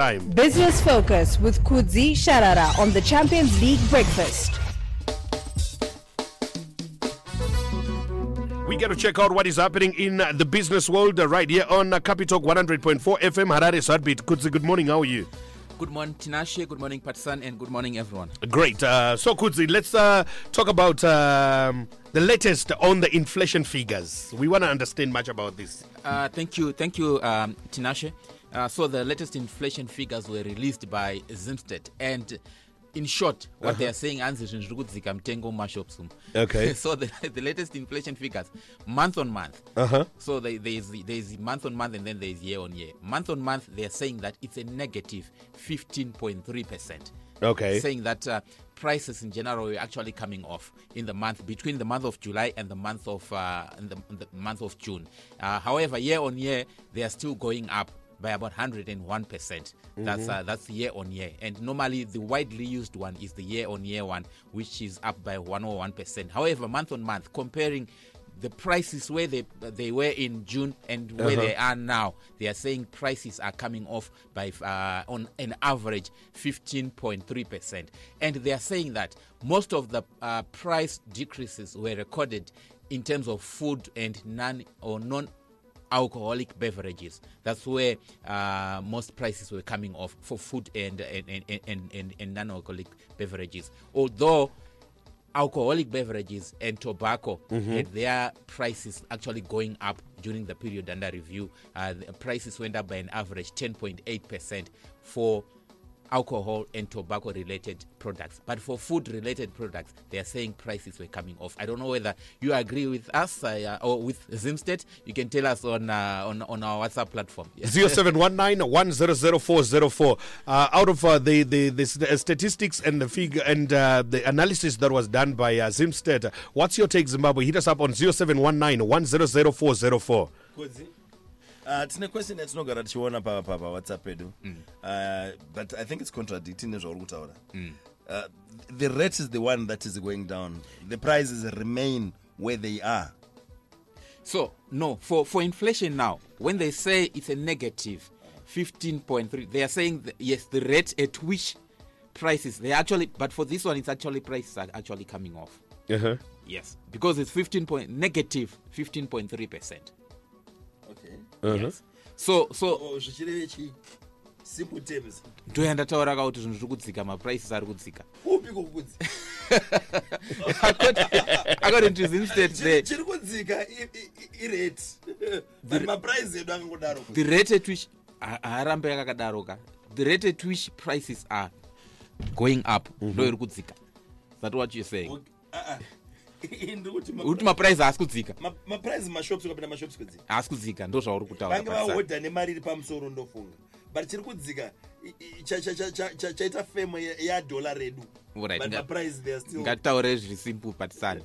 Time. Business Focus with Kudzi Sharara on the Champions League breakfast. We get to check out what is happening in the business world right here on Capitalk 100.4 FM Harare's heartbeat. Kudzi, good morning. How are you? Good morning, Tinashe. Good morning, Patsan, and good morning, everyone. Great. So, Kudzi, let's talk about the latest on the inflation figures. We want to understand much about this. Thank you, Tinashe. So the latest inflation figures were released by Zimstat, and in short, what they are saying, okay. So the latest inflation figures, month on month. So there is month on month, and then there is year on year. Month on month, they are saying that it's a negative 15.3%. Okay. Saying that prices in general were actually coming off in the month between the month of July and the month of the month of June. However, year on year, they are still going up by about 101%. That's year on year, and normally the widely used one is the year on year one, which is up by 101%. However, month on month, comparing the prices where they were in June and where they are now, they are saying prices are coming off by on an average 15.3%, and they are saying that most of the price decreases were recorded in terms of food and non-alcoholic beverages. That's where most prices were coming off for food and non-alcoholic beverages. Although alcoholic beverages and tobacco had their prices actually going up during the period under review. The prices went up by an average 10.8% for alcohol and tobacco related products, but for food related products they are saying prices were coming off. I don't know whether you agree with us or with Zimstat. You can tell us on our WhatsApp platform. 0719 100404. Out of the statistics and the figure and the analysis that was done by Zimstat, what's your take, Zimbabwe? Hit us up on 0719 100404. It's a question that's not going to show up on WhatsApp pedo. But I think it's contradicting. The rate is the one that is going down. The prices remain where they are. So, no, for inflation now, when they say it's a negative 15.3, they are saying, yes, the rate at which prices, they actually, but for this one, it's actually prices are actually coming off. Yes, because it's negative 15.3%. Okay. Yes. So simple terms. I got into this state there. The rate at which prices are going up. That's what you're saying. Ultima price askudzika. Ma price mashops ukapenda mashops kudzika. Askudzika ndo zvauri kutaura. Vanga vahodha nemari pamusoro ndofunga. But chiri kudzika chaita fame ya dollar redu. But the price they are still. Ngataure zviri simple but sana.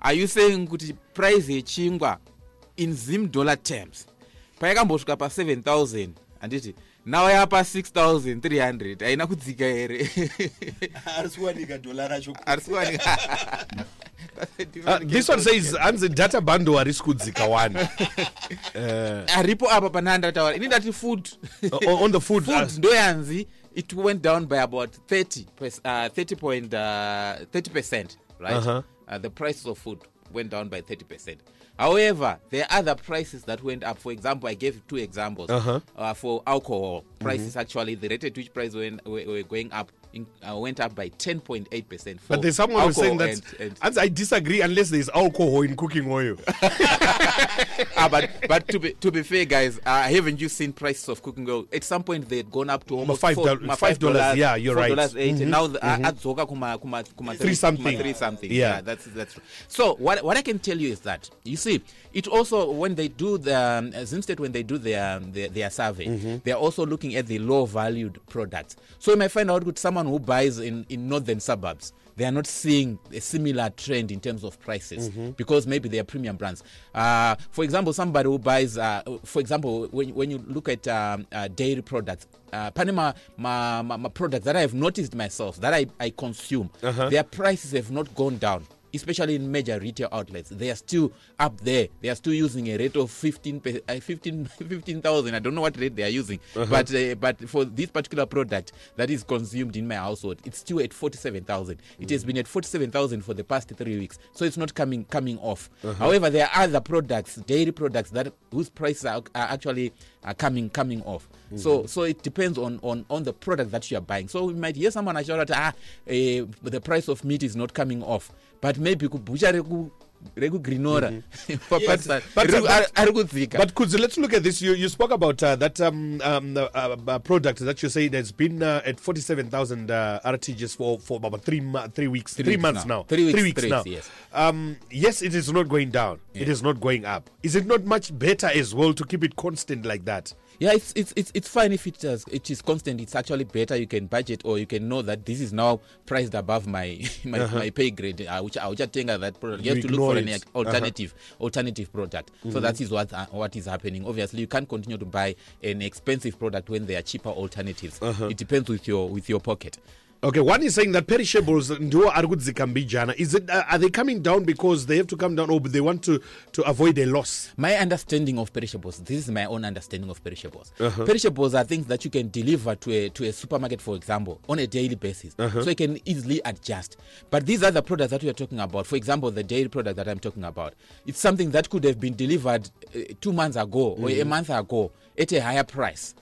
Are you saying kuti price yechingwa in Zim dollar terms paikambosvika pa 7,000 anditi now ya pa 6,300 aina kudzika here. Arisiwanika dollar racho. Arisiwanika. This one says, "I'm the data bundle aris kudzika one." Aripo apa pananda tawari. Ini that food. On the food. Food doyanzi. It went down by about 30%, right? The price of food went down by 30%. However, there are other prices that went up. For example, I gave two examples. For alcohol prices, actually, the rate at which price were going up went up by 10.8%. But there's someone who's saying that and I disagree unless there's alcohol in cooking oil. But to be fair, guys, haven't you seen prices of cooking oil? At some point, they had gone up to almost $5. Yeah, you're right. $4.80. Now, $3 something. Yeah, that's right. So what I can tell you is that, you see, it also, when they do Zimstat, when they do their survey, they are also looking at the low-valued products. So you may find out with someone who buys in northern suburbs, they are not seeing a similar trend in terms of prices because maybe they are premium brands. For example, somebody who buys, for example, when you look at dairy products, Panama my products that I have noticed myself, that I consume, their prices have not gone down. especially in major retail outlets, they are still up there. They are still using a rate of 15,000. I don't know what rate they are using, but for this particular product that is consumed in my household, it's still at 47,000. It has been at 47,000 for the past 3 weeks, so it's not coming off. However, there are other products, dairy products, that whose prices are actually coming off. So it depends on the product that you are buying. So we might hear someone shout out, the price of meat is not coming off, but maybe but Kudzi, let's look at this. You spoke about that product that you said has been at 47,000 RTGs for about three months now. Yes. Yes, it is not going down. Yeah. It is not going up. Is it not much better as well to keep it constant like that? Yeah, it's fine if it is constant. It's actually better. You can budget, or you can know that this is now priced above my pay grade, which I'll just take that product. You have to look for an alternative product. Mm-hmm. So that is what is happening. Obviously, you can't continue to buy an expensive product when there are cheaper alternatives. It depends with your pocket. Okay, one is saying that perishables are they coming down because they have to come down, or they want to avoid a loss? My understanding of perishables, this is my own understanding of perishables. Perishables are things that you can deliver to a supermarket, for example, on a daily basis. So you can easily adjust. But these are the products that we are talking about. For example, the dairy product that I'm talking about, it's something that could have been delivered 2 months ago or a month ago at a higher price.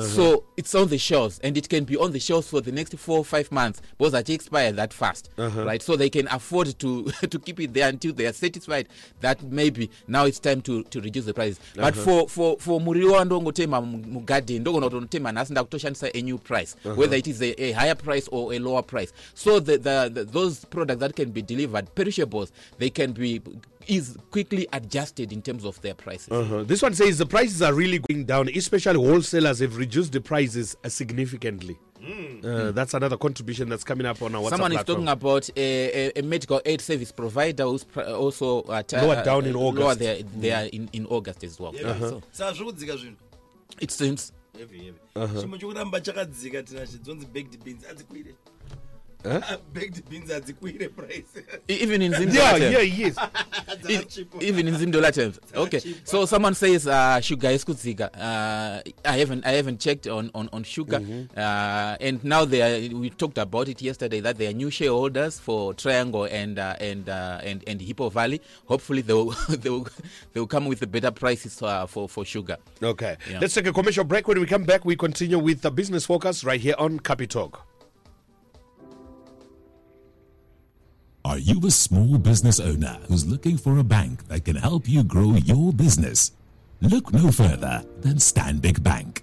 So it's on the shelves, and it can be on the shelves for the next 4 or 5 months, because it expires that fast, right? So they can afford to keep it there until they are satisfied that maybe now it's time to reduce the prices. But for muriwa ndongotema mugadi ndongotema nasinda kutoshanisa a new price, whether it is a higher price or a lower price. So those products that can be delivered, perishables, they can be is quickly adjusted in terms of their prices. This one says the prices are really going down, especially wholesalers have reduced the prices significantly. That's another contribution that's coming up on our WhatsApp Someone is talking about a medical aid service provider who's also lower down in August. Lower there in August as well. So it seems heavy. Baked beans at the queer price. Even in Zimdola terms. Even in Zimdola terms. Okay. So someone says sugar is kudziga. I haven't checked on sugar. And now we talked about it yesterday that there are new shareholders for Triangle and Hippo Valley. Hopefully they will come with the better prices for sugar. Okay. Yeah. Let's take a commercial break. When we come back, we continue with the Business Focus right here on Capitalk. Are you a small business owner who's looking for a bank that can help you grow your business? Look no further than Stanbic Bank.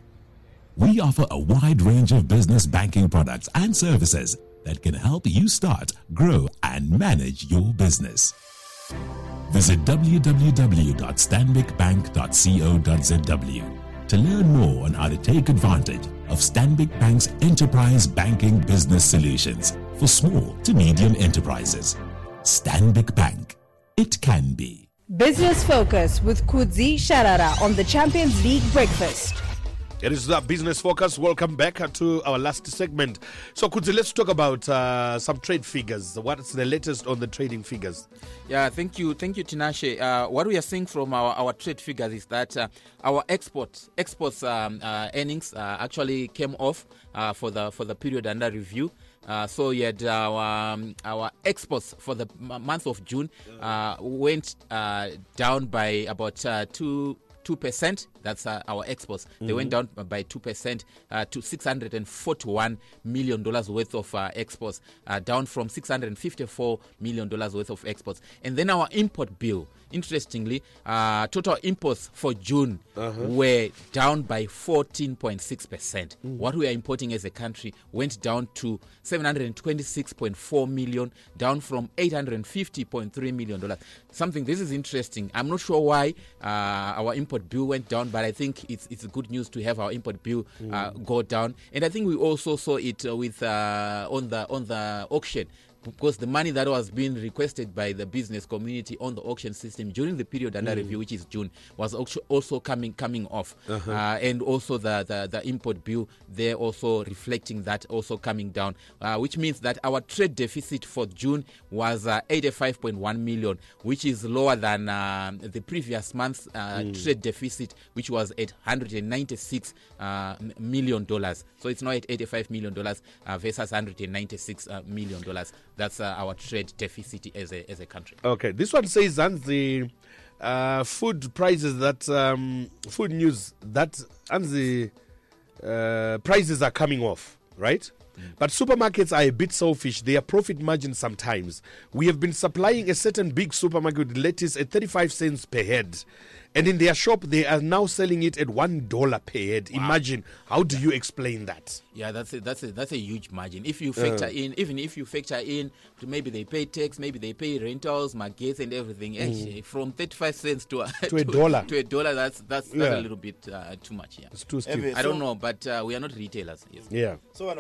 We offer a wide range of business banking products and services that can help you start, grow, and manage your business. Visit www.stanbicbank.co.zw to learn more on how to take advantage of Stanbic Bank's enterprise banking business solutions for small to medium enterprises. Stanbic Bank. It can be. Business Focus with Kudzi Sharara on the Champions League breakfast. It is the Business Focus. Welcome back to our last segment. So, Kudzi, let's talk about some trade figures. What's the latest on the trading figures? Yeah, thank you, Tinashe. What we are seeing from our trade figures is that our exports earnings actually came off for the period under review. So you had our exports for the month of June went down by about 2%. That's our exports. They went down by 2% to $641 million worth of exports, down from $654 million worth of exports. And then our import bill. Interestingly, total imports for June were down by 14.6%. What we are importing as a country went down to $726.4 million, down from $850.3 million. This is interesting. I'm not sure why our import bill went down, but I think it's good news to have our import bill go down. And I think we also saw it with on the auction. because the money that was being requested by the business community on the auction system during the period under review, which is June, was also coming off. Uh-huh. And also the import bill there also reflecting that, also coming down, which means that our trade deficit for June was 85.1 million, which is lower than the previous month's trade deficit, which was at $196 million. So it's now at $85 million versus $196 million. That's our trade deficit as a country. Okay, this one says, and the food prices that food news that and the prices are coming off, right? But supermarkets are a bit selfish. They are profit margin sometimes. We have been supplying a certain big supermarket with lettuce at 35 cents per head. And in their shop, they are now selling it at $1 per head. Wow. Imagine, how do you explain that? Yeah, that's a huge margin. If you factor in, even if you factor in, maybe they pay tax, maybe they pay rentals, markets, and everything. Actually, from 35 cents to a dollar, that's a little bit too much. Yeah, it's too steep. I don't know, but we are not retailers. Yes. Yeah. So and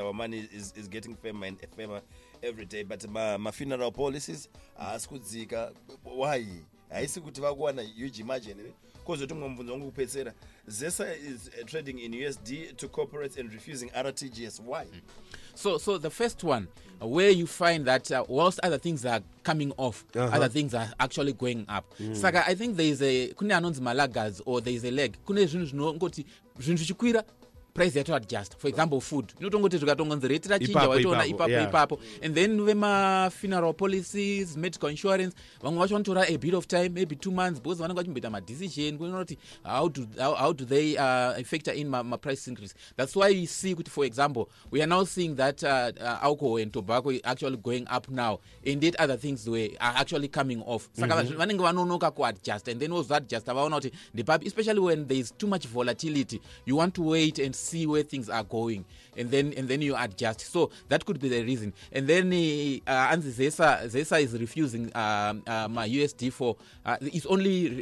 our money is getting firmer and firmer every day. But my funeral policies are skudzika. Why? I see kuti vakuwana huge margin. Because ZESA is trading in USD to corporates and refusing RTGS. Why? So the first one, where you find that whilst other things are coming off, other things are actually going up. Saka, I think there is a kune anonzi malagads, or there is a leg. Kune zvinhu zvinongoti zvinhu zvichikwira, price yato adjust. For example, food. You don't go to the rate that ipapo. And then vema funeral policies, medical insurance, one want to a bit of time, maybe 2 months, because one got better my decision. How do they factor in my price increase? That's why you see, for example, we are now seeing that alcohol and tobacco is actually going up now. Indeed, other things are actually coming off. Mm-hmm. Adjust, and then also adjust. Especially when there is too much volatility, you want to wait and see where things are going, and then you adjust. So that could be the reason. And then ZESA is refusing my USD for it's only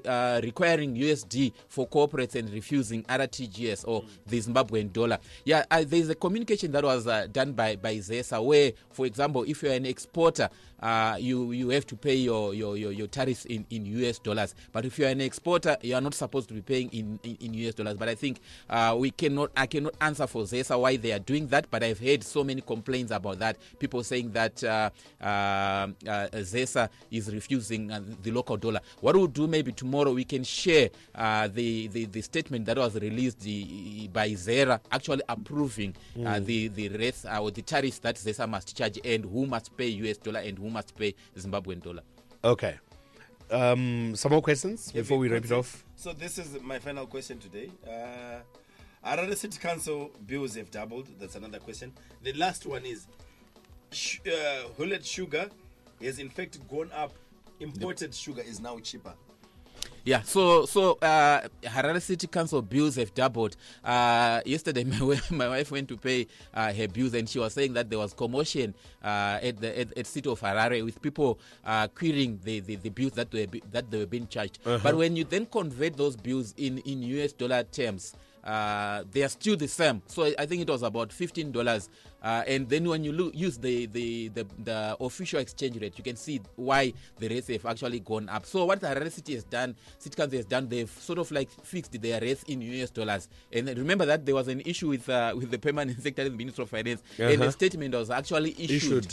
requiring USD for corporates and refusing RTGS or the Zimbabwean dollar. Yeah, there's a communication that was done by ZESA where, for example, if you're an exporter, you have to pay your tariffs in US dollars. But if you're an exporter, you are not supposed to be paying in US dollars. But I think I cannot answer for ZESA why they are doing that, but I've heard so many complaints about that. People saying that ZESA is refusing the local dollar. What we'll do, maybe tomorrow we can share the statement that was released by ZERA actually approving the rates or the tariffs that ZESA must charge and who must pay US dollar and who must pay Zimbabwean dollar. Okay. Some more questions before we wrap it off? So this is my final question today. Harare City Council bills have doubled. That's another question. The last one is Hulett sugar has in fact gone up. Imported sugar is now cheaper. Yeah, so Harare City Council bills have doubled. Yesterday, my wife went to pay her bills, and she was saying that there was commotion at city of Harare with people querying the bills that they were being charged. Uh-huh. But when you then convert those bills in US dollar terms, they are still the same. So I think it was about $15. And then when you use the official exchange rate, you can see why the rates have actually gone up. So what Harare City has done, City Council has done, they've sort of like fixed their rates in US dollars. And remember that there was an issue with the Permanent Secretary of the Ministry of Finance, and a statement was actually issued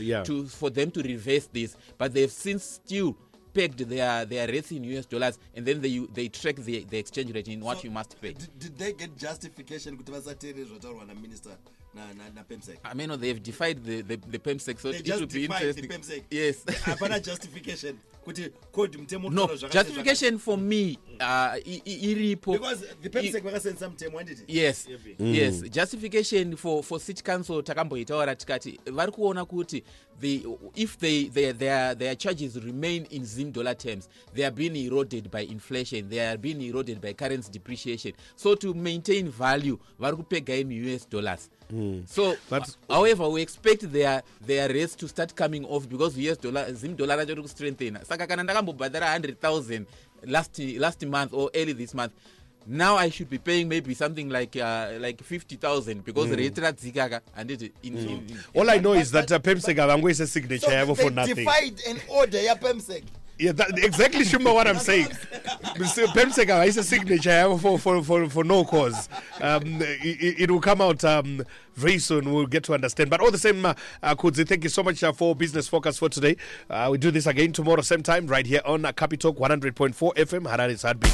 for them to reverse this. But they've since still pegged their rates in US dollars, and then they track the exchange rate in what you must pay. Did they get justification? Minister, I mean, no, they've defied the PEMSEC, so it would be interesting. The PEMSEC. Yes. Justification. No, justification for me, because the PEMSEC was sent some time, did it? Yes. Yes. Justification for City Council Takambo Itawara Tikati. Varkuona kuti if their charges remain in Zim dollar terms, they are being eroded by inflation, they are being eroded by currency depreciation. So to maintain value, varkupega in US dollars. So, however, we expect their rates to start coming off because US dollar, Zim dollar, to strengthen. Saka kana ndakambo badara 100,000 last month or early this month. Now I should be paying maybe something like 50,000 because rate zikaka and it. All I know is that Pemseg I'm going to signature so for nothing. Defied an order, yeah, Pemseg. Yeah, that, exactly, Shumba, what I'm saying. Mr. Pemsega is a signature for no cause. It will come out very soon. We'll get to understand. But all the same, Kudzi, thank you so much for Business Focus for today. We do this again tomorrow, same time, right here on Capitalk 100.4 FM, Harare Heartbeat.